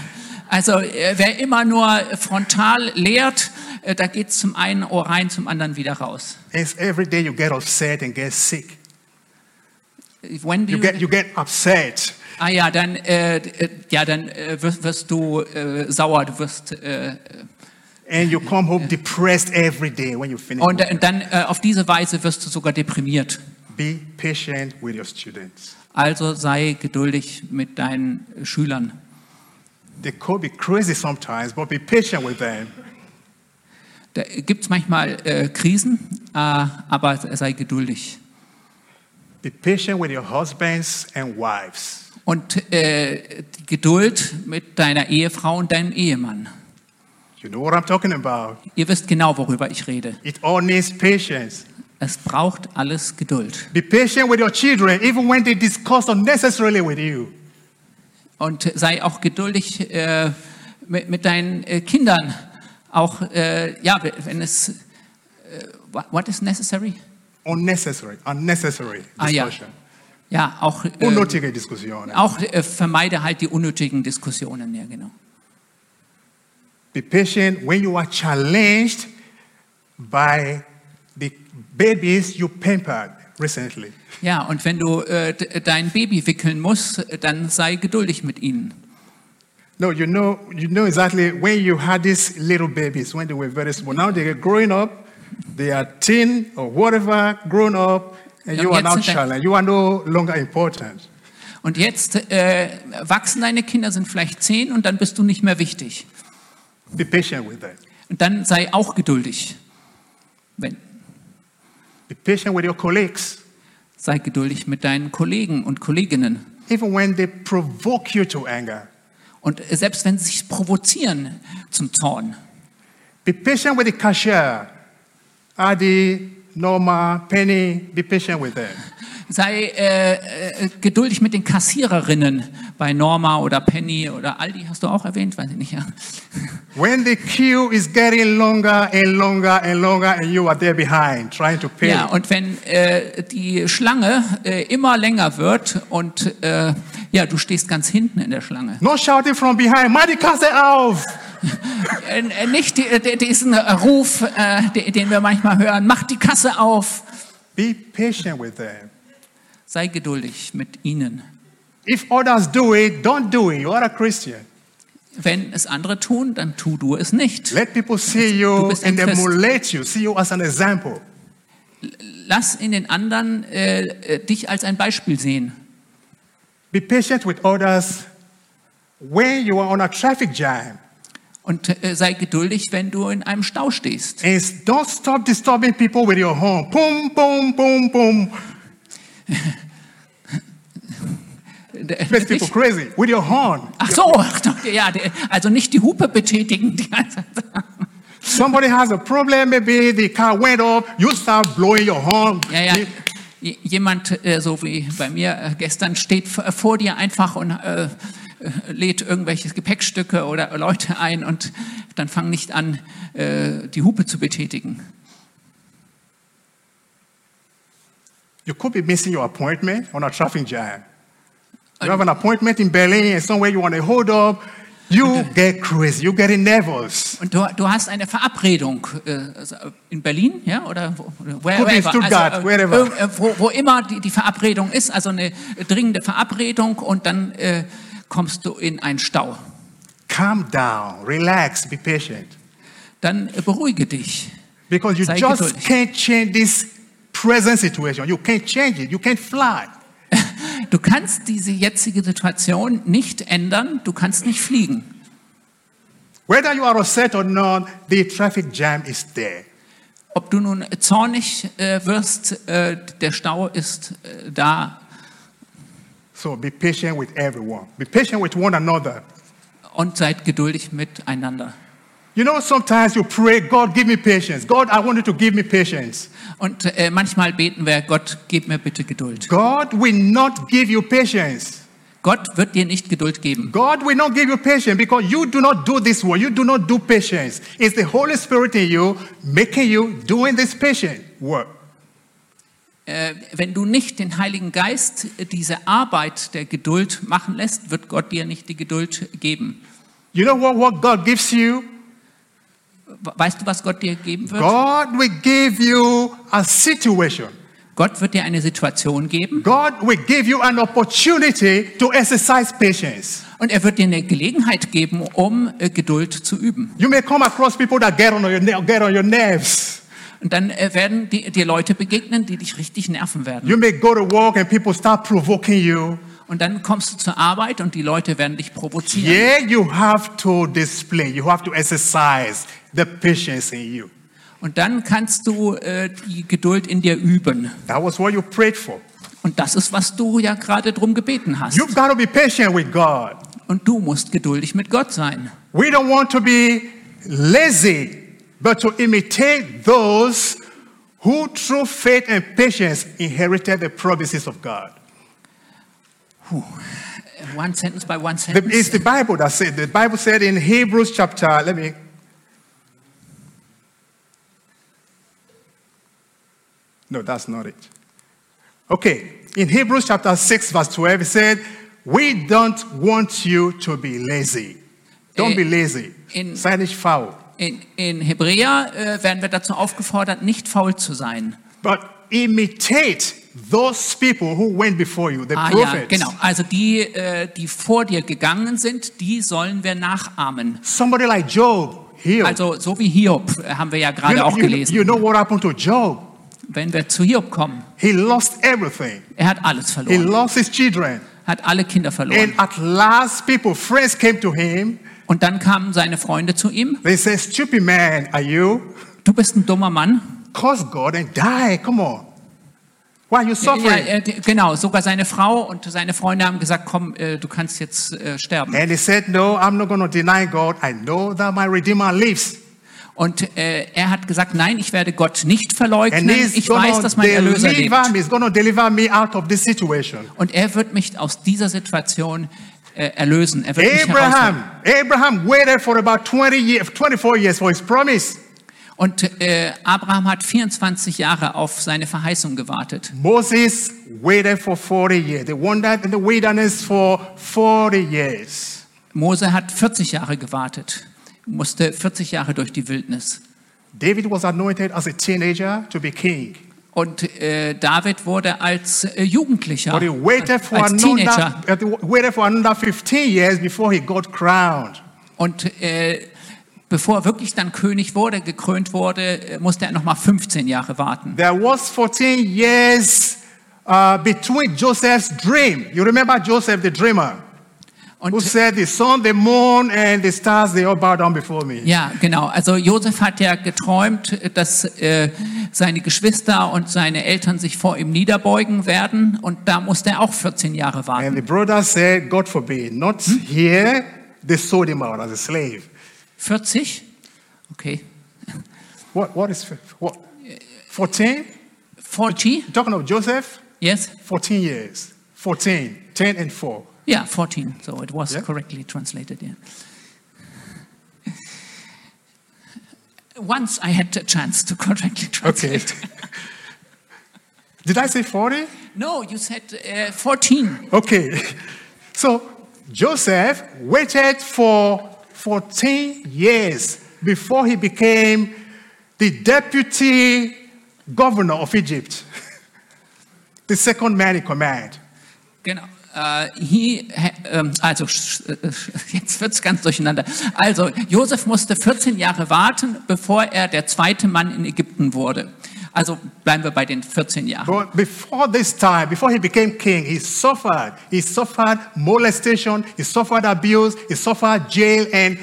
also wer immer nur frontal lehrt, da geht es zum einen Ohr rein, zum anderen wieder raus. It's every day you get upset and get sick. When do you get upset. Ah ja, dann wirst du sauer, du wirst. And you come home depressed every day when you finish. Und dann auf diese Weise wirst du sogar deprimiert. Be patient with your students. Also sei geduldig mit deinen Schülern. They could be crazy sometimes, but be patient with them. Da gibt es manchmal Krisen, aber sei geduldig. Be patient with your husbands and wives. Und die Geduld mit deiner Ehefrau und deinem Ehemann. You know what I'm talking about. Ihr wisst genau, worüber ich rede. It all needs patience. Es braucht alles Geduld. Be patient with your children, even when they discuss unnecessarily with you. Und sei auch geduldig mit deinen Kindern. Auch, ja, wenn es, what is necessary? Unnecessary discussion. Ja, auch unnötige Diskussionen. Auch vermeide halt die unnötigen Diskussionen, ja genau. Be patient when you are challenged by the babies you pampered recently. Ja, und wenn du dein Baby wickeln musst, dann sei geduldig mit ihnen. No, you know exactly when you had these little babies, when they were very small. Now they are growing up, they are teen or whatever, grown up, and you are now challenged. You are no longer important. Und jetzt wachsen deine Kinder, sind vielleicht 10 und dann bist du nicht mehr wichtig. Be patient with them. Und dann sei auch geduldig. Be patient with your colleagues. Sei geduldig mit deinen Kollegen und Kolleginnen. Even when they provoke you to anger. Und selbst wenn sie sich provozieren zum Zorn. Be patient with the cashier. Adi, Norma, Penny, be patient with them. Sei geduldig mit den Kassiererinnen bei Norma oder Penny oder Aldi hast du auch erwähnt, weiß ich nicht. Ja. When the queue is getting longer and longer and longer and you are there behind trying to pay. Ja, und wenn die Schlange immer länger wird und ja, du stehst ganz hinten in der Schlange. No shouting from behind, mach die Kasse auf! Nicht diesen Ruf, den wir manchmal hören, mach die Kasse auf. Be patient with them. Sei geduldig mit ihnen. If others do it, don't do it. You are a Christian. Wenn es andere tun, dann tu du es nicht. Let people see you and emulate you. See you as an example. Lass in den anderen dich als ein Beispiel sehen. Be patient with others when you are on a traffic jam. Und sei geduldig, wenn du in einem Stau stehst. And don't stop disturbing people with your horn. Pum, pum, pum, pum. Makes people crazy with your horn. Ach so, ja, also nicht die Hupe betätigen. Somebody has a problem, maybe the car went off. You start blowing your horn. Ja, ja. Jemand so wie bei mir gestern steht vor dir einfach und lädt irgendwelche Gepäckstücke oder Leute ein und dann fang nicht an, die Hupe zu betätigen. You could be missing your appointment on a traffic jam. You have an appointment in Berlin and somewhere you want to hold up. You get crazy, you get nervous. Und du hast eine Verabredung in Berlin, ja, oder wherever. In Stuttgart, also, wherever. Wo immer die Verabredung ist, also eine dringende Verabredung und dann kommst du in einen Stau. Calm down, relax, be patient. Dann beruhige dich. Because you just can't change this present situation. You can't change it, you can't fly. Du kannst diese jetzige Situation nicht ändern, du kannst nicht fliegen. Whether you are upset or not, the traffic jam is there. Ob du nun zornig wirst, der Stau ist da. So be patient with everyone. Be patient with one another. Und seid geduldig miteinander. You know, sometimes you pray, God, give me patience. God, I want you to give me patience. Und manchmal beten wir, Gott, gib mir bitte Geduld. God will not give you patience. Gott wird dir nicht Geduld geben. God will not give you patience because you do not do this one. You do not do patience. It's the Holy Spirit in you making you doing this patient work. Wenn du nicht den Heiligen Geist diese Arbeit der Geduld machen lässt, wird Gott dir nicht die Geduld geben. You know what God gives you? Weißt du, was Gott dir geben wird? God will give you a situation. Gott wird dir eine Situation geben. God will give you an opportunity to exercise patience. Und wird dir eine Gelegenheit geben, Geduld zu üben. You may come across people that get on your nerves. Und dann werden dir Leute begegnen, die dich richtig nerven werden. You may go to work and people start provoking you. Und dann kommst du zur Arbeit und die Leute werden dich provozieren. Yeah, you have to display, you have to exercise the patience in you. Und dann kannst du die Geduld in dir üben. That was what you prayed for. Und das ist, was du ja gerade drum gebeten hast. You've got to be patient with God. Und du musst geduldig mit Gott sein. We don't want to be lazy, but to imitate those who through faith and patience inherited the promises of God. One sentence by one sentence. It's the Bible that said. The Bible said in Hebrews chapter. No, that's not it. Okay, in Hebrews chapter 6, verse 12, it said, "We don't want you to be lazy. Don't be lazy. Sei nicht faul." In Hebräer werden wir dazu aufgefordert, nicht faul zu sein. But imitate those people who went before you, the prophets. Ja, genau. Also die vor dir gegangen sind, die sollen wir nachahmen. Somebody like Job, Hiob. Also so wie Hiob haben wir ja gerade auch gelesen. You know what happened to Job? Wenn wir zu Hiob kommen. He lost everything. Er hat alles verloren. He lost his children. Hat alle Kinder verloren. And at last people, friends came to him. Und dann kamen seine Freunde zu ihm. They said, "Stupid man, are you? Du bist ein dummer Mann. Curse God and die. Come on. Why are you suffering?" Ja, genau, sogar seine Frau und seine Freunde haben gesagt, komm, du kannst jetzt sterben. And he said, "No, I'm not going to deny God. I know that my Redeemer lives." Und er hat gesagt, nein, ich werde Gott nicht verleugnen. Ich weiß, dass mein Erlöser lebt. He's going to deliver me out of this situation. Und er wird mich aus dieser Situation erlösen. Er wird Abraham waited for about 24 years for his promise. Und Abraham hat 24 Jahre auf seine Verheißung gewartet. Moses waited for 40 years. They wandered in the wilderness for 40 years. Mose hat 40 Jahre gewartet, musste 40 Jahre durch die Wildnis. David was anointed as a teenager to be king. Und David wurde als Jugendlicher, als Teenager. Waited for another 15 years before he got crowned. Und bevor er wirklich dann König wurde, gekrönt wurde, musste er noch mal 15 Jahre warten. There was 14 years between Joseph's dream. You remember Joseph the dreamer? Und who said the sun, the moon and the stars they all bow down before me. Ja, genau. Also Josef hat ja geträumt, dass seine Geschwister und seine Eltern sich vor ihm niederbeugen werden, und da musste er auch 14 Jahre warten. And the brothers said, God forbid, not here. They sold him out as a slave. 40? Okay. What is what? 14? 40? Talking of Joseph? Yes. 14 years. 14, 10 and 4. Yeah, 14. So it was correctly translated, yeah. Once I had a chance to correctly translate. Okay. Did I say 40? No, you said 14. Okay. So Joseph waited for 14 years before he became the deputy governor of Egypt, the second man in command. Genau. Jetzt wird's ganz durcheinander. Also Josef musste 14 Jahre warten, bevor er der zweite Mann in Ägypten wurde. Also bleiben wir bei den 14 Jahren. But before this time, before he became king, he suffered molestation, he suffered abuse, he suffered jail and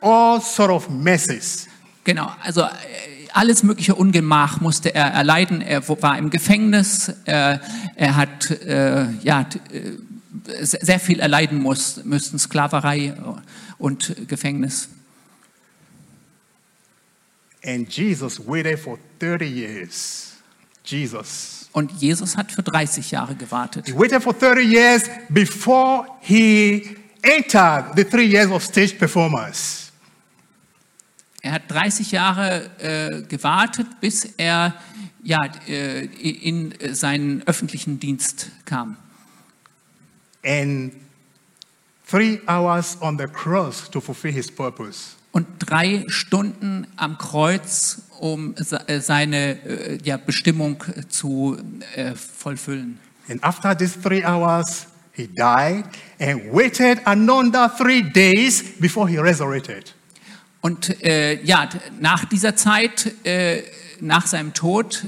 all sort of messes. Genau, also alles mögliche Ungemach musste er erleiden. Er war im Gefängnis, er hat sehr viel erleiden müssen, Sklaverei und Gefängnis. And Jesus waited for 30 years. Jesus. Und Jesus hat für 30 Jahre gewartet. He waited for 30 years before he entered the 3 years of stage performance. Er hat 30 Jahre gewartet, bis er in seinen öffentlichen Dienst kam. And 3 hours on the cross to fulfill his purpose. Und 3 Stunden am Kreuz, um seine Bestimmung zu vollfüllen. And after these 3 hours, he died and waited another 3 days before he resurrected. Und nach dieser Zeit, nach seinem Tod,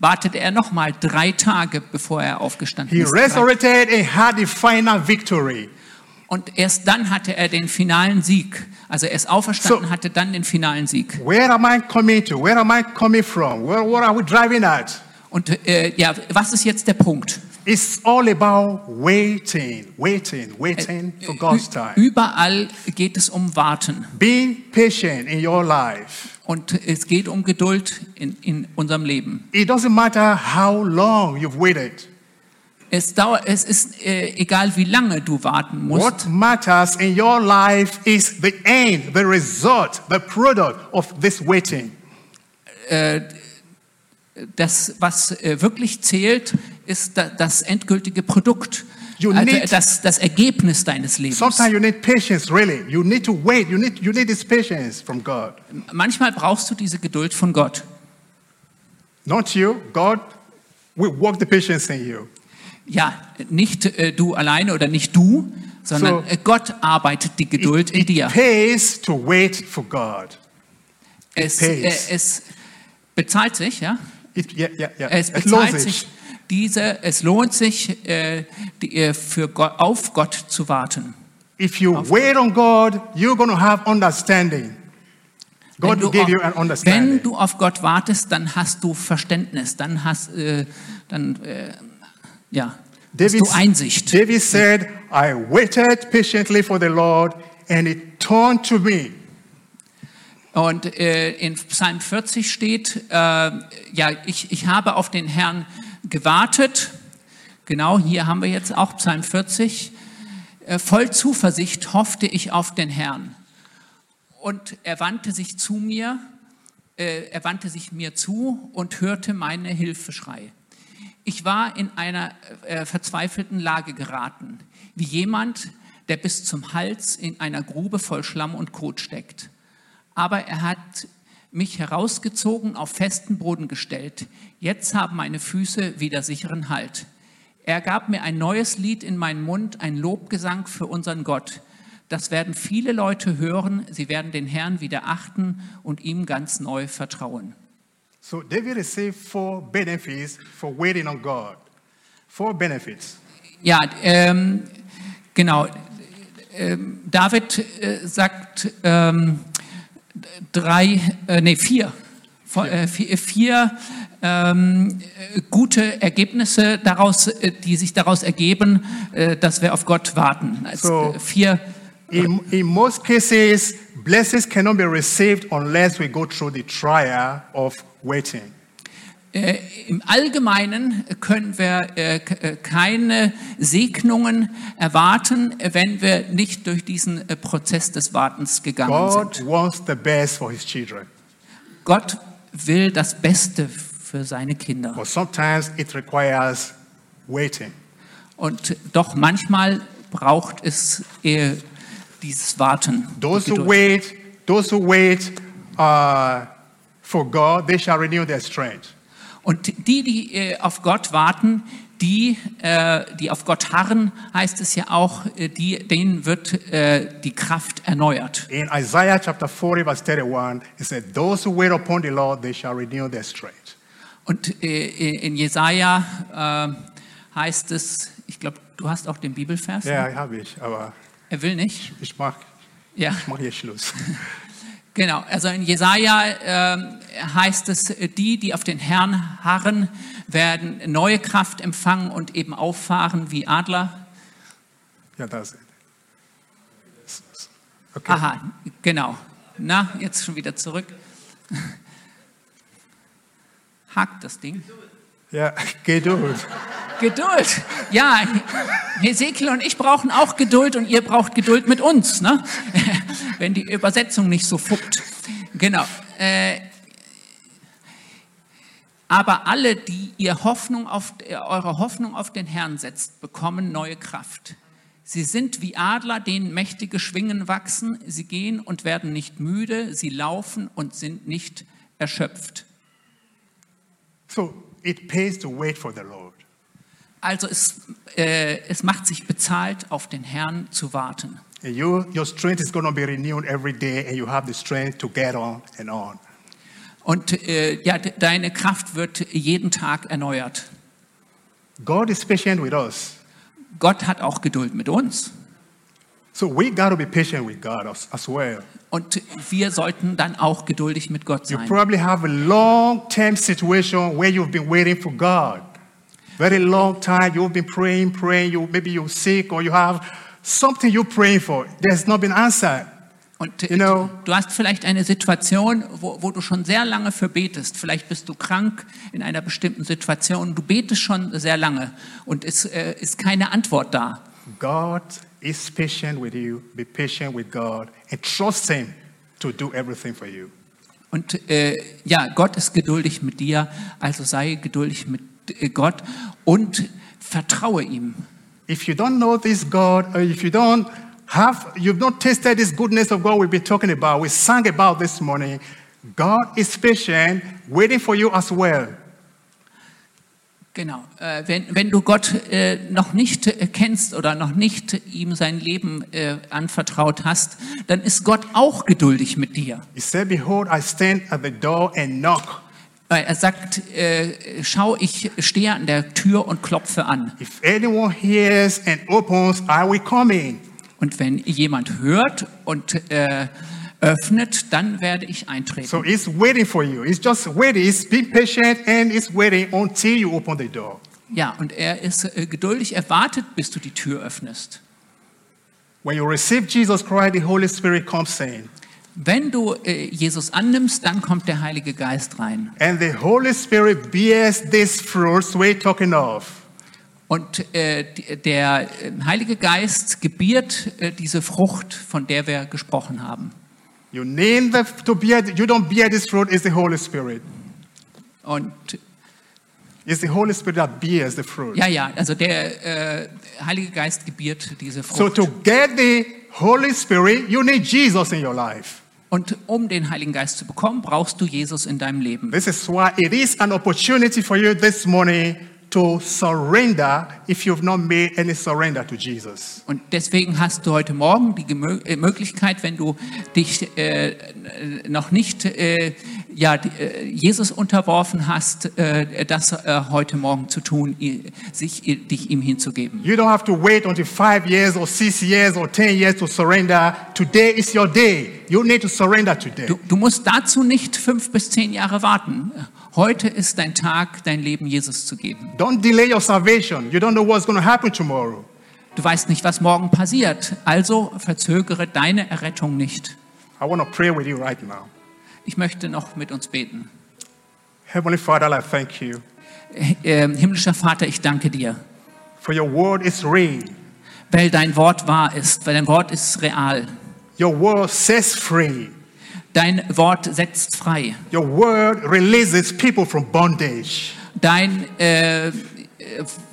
wartete er nochmal 3 Tage, bevor er aufgestanden ist. He resurrected and had the final victory. Und erst dann hatte er den finalen Sieg. Also er ist auferstanden, hatte dann den finalen Sieg. Where am I coming to? Where am I coming from? What are we driving at? Und was ist jetzt der Punkt? It's all about waiting for God's time. Überall geht es um Warten. Being patient in your life. Und es geht um Geduld in unserem Leben. It doesn't matter how long you've waited. Es ist egal, wie lange du warten musst. What matters in your life is the end, the result, the product of this waiting. Das, was wirklich zählt, ist das endgültige Produkt, also das Ergebnis deines Lebens. Sometimes you need patience, really. You need to wait. You need this patience from God. Manchmal brauchst du diese Geduld von Gott. Not you, God will work the patience in you. Ja, nicht du alleine oder nicht du, sondern Gott arbeitet die Geduld in dir. It pays to wait for God. Es bezahlt sich, ja? Es bezahlt sich. Es lohnt sich, auf Gott zu warten. If you wait on God, you're going to have understanding. God will give you an understanding. Wenn du auf Gott wartest, dann hast du Verständnis, David, hast du Einsicht. David said, I waited patiently for the Lord and it turned to me. Und in Psalm 40 steht, ich habe auf den Herrn gewartet. Genau, hier haben wir jetzt auch Psalm 40. Voll Zuversicht hoffte ich auf den Herrn. Und er wandte sich mir zu und hörte meine Hilfeschrei. Ich war in einer verzweifelten Lage geraten, wie jemand, der bis zum Hals in einer Grube voll Schlamm und Kot steckt. Aber er hat mich herausgezogen, auf festen Boden gestellt. Jetzt haben meine Füße wieder sicheren Halt. Er gab mir ein neues Lied in meinen Mund, ein Lobgesang für unseren Gott. Das werden viele Leute hören. Sie werden den Herrn wieder achten und ihm ganz neu vertrauen. So David received 4 benefits for waiting on God. 4 benefits. Ja, genau. David sagt 4 gute Ergebnisse daraus, die sich daraus ergeben, dass wir auf Gott warten. Also 4. In most cases, blessings cannot be received unless we go through the trial of waiting. Im Allgemeinen können wir keine Segnungen erwarten, wenn wir nicht durch diesen Prozess des Wartens gegangen sind. God wants the best for his children. Gott will das Beste für seine Kinder. But sometimes it requires waiting. Und doch manchmal braucht es dieses Warten. Those who wait for God, they shall renew their strength. Und die auf Gott warten, die auf Gott harren, heißt es ja auch, denen wird die Kraft erneuert. In Isaiah chapter 40 verse 31, it said, "Those who wait upon the Lord, they shall renew their strength." Und in Jesaja heißt es, ich glaube, du hast auch den Bibelvers. Ja, ne? Habe ich, aber er will nicht. Ich mach hier Schluss. Genau, also in Jesaja heißt es, die auf den Herrn harren, werden neue Kraft empfangen und eben auffahren wie Adler. Ja, da ist es. Okay. Aha, genau. Na, jetzt schon wieder zurück. Hakt das Ding. Ja, Geduld. Geduld. Ja, Ezekiel und ich brauchen auch Geduld und ihr braucht Geduld mit uns, ne? Wenn die Übersetzung nicht so fuppt. Genau. Aber alle, die eure Hoffnung auf den Herrn setzt, bekommen neue Kraft. Sie sind wie Adler, denen mächtige Schwingen wachsen. Sie gehen und werden nicht müde. Sie laufen und sind nicht erschöpft. So, it pays to wait for the Lord. Also es macht sich bezahlt, auf den Herrn zu warten. And your strength is going to be renewed every day, and you have the strength to get on and on. Und deine Kraft wird jeden Tag erneuert. God is patient with us. Gott hat auch Geduld mit uns. So we got to be patient with God as well. Und wir sollten dann auch geduldig mit Gott sein. You probably have a long-term situation where you've been waiting for God. Very long time, you've been praying. Maybe you're sick or you have something you're praying for. There's not been answered. Und du hast vielleicht eine Situation, wo du schon sehr lange für betest. Vielleicht bist du krank in einer bestimmten Situation. Du betest schon sehr lange und es ist keine Antwort da. God is patient with you. Be patient with God and trust Him to do everything for you. Und Gott ist geduldig mit dir. Also sei geduldig mit Gott und vertraue ihm. If you don't know this God, or if you don't have, you've not tasted this goodness of God we've been talking about, we sang about this morning, God is patient, waiting for you as well. Genau, wenn du Gott noch nicht kennst oder noch nicht ihm sein Leben anvertraut hast, dann ist Gott auch geduldig mit dir. He said, "Behold, I stand at the door and knock." Er sagt, schau, ich stehe an der Tür und klopfe an. If anyone hears and opens, I will come in. Und wenn jemand hört und öffnet, dann werde ich eintreten. So it's waiting for you. It's just waiting. It's being patient and it's waiting until you open the door. Ja, und er ist geduldig, er wartet, bis du die Tür öffnest. When you receive Jesus Christ, the Holy Spirit comes in. Wenn du Jesus annimmst, dann kommt der Heilige Geist rein. And the Holy Spirit bears these fruits we're talking of. Und der Heilige Geist gebiert diese Frucht, von der wir gesprochen haben. You name the to bear. You don't bear this fruit. It's the Holy Spirit. Und it's the Holy Spirit that bears the fruit. Ja, also der Heilige Geist gebiert diese Frucht. So to get the Holy Spirit, you need Jesus in your life. Und um den Heiligen Geist zu bekommen, brauchst du Jesus in deinem Leben. This is why it is an opportunity for you this morning to surrender if you've not made any surrender to Jesus. Und deswegen hast du heute Morgen die Möglichkeit, wenn du dich noch nicht Jesus unterworfen hast, das heute Morgen zu tun, dich ihm hinzugeben. You don't have to wait until 5 years or 6 years or 10 years to surrender. Today is your day. You need to surrender today. Du musst dazu nicht 5 bis 10 Jahre warten. Heute ist dein Tag, dein Leben Jesus zu geben. Don't delay your salvation. You don't know what's going to happen tomorrow. Du weißt nicht, was morgen passiert. Also verzögere deine Errettung nicht. I want to pray with you right now. Ich möchte noch mit uns beten. Heavenly Father, I thank you. Himmlischer Vater, ich danke dir. For your word is real. Weil dein Wort wahr ist, weil dein Wort ist real. Your word sets free. Dein Wort setzt frei. Your word releases people from bondage. Dein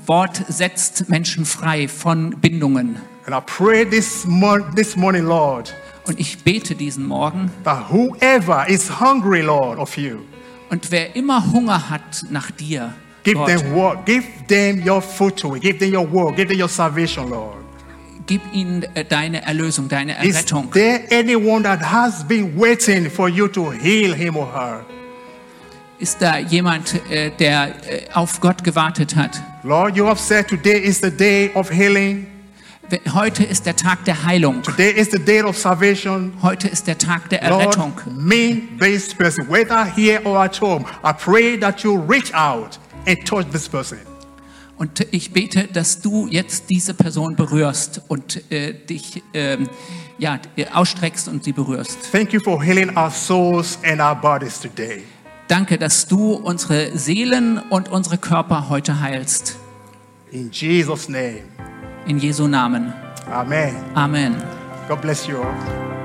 Wort setzt Menschen frei von Bindungen. And I pray this morning, Lord. Und ich bete diesen Morgen. That whoever is hungry, Lord, of you. Und wer immer Hunger hat nach dir, give Gott, them what? Give them your food to eat. Give them your word. Give them your salvation, Lord. Gib ihnen deine Erlösung, deine Errettung. Is there anyone that has been waiting for you to heal him or her? Ist da jemand, der auf Gott gewartet hat? Lord, you have said today is the day of healing. Heute ist der Tag der Heilung. Today is the day of salvation. Heute ist der Tag der Errettung. Lord, me, this person, whether here or at home, I pray that you reach out and touch this person. Und ich bete, dass du jetzt diese Person berührst und dich ausstreckst und sie berührst. Thank you for healing our souls and our bodies today. Danke, dass du unsere Seelen und unsere Körper heute heilst. In Jesus' name. In Jesu Namen. Amen. Amen. God bless you all.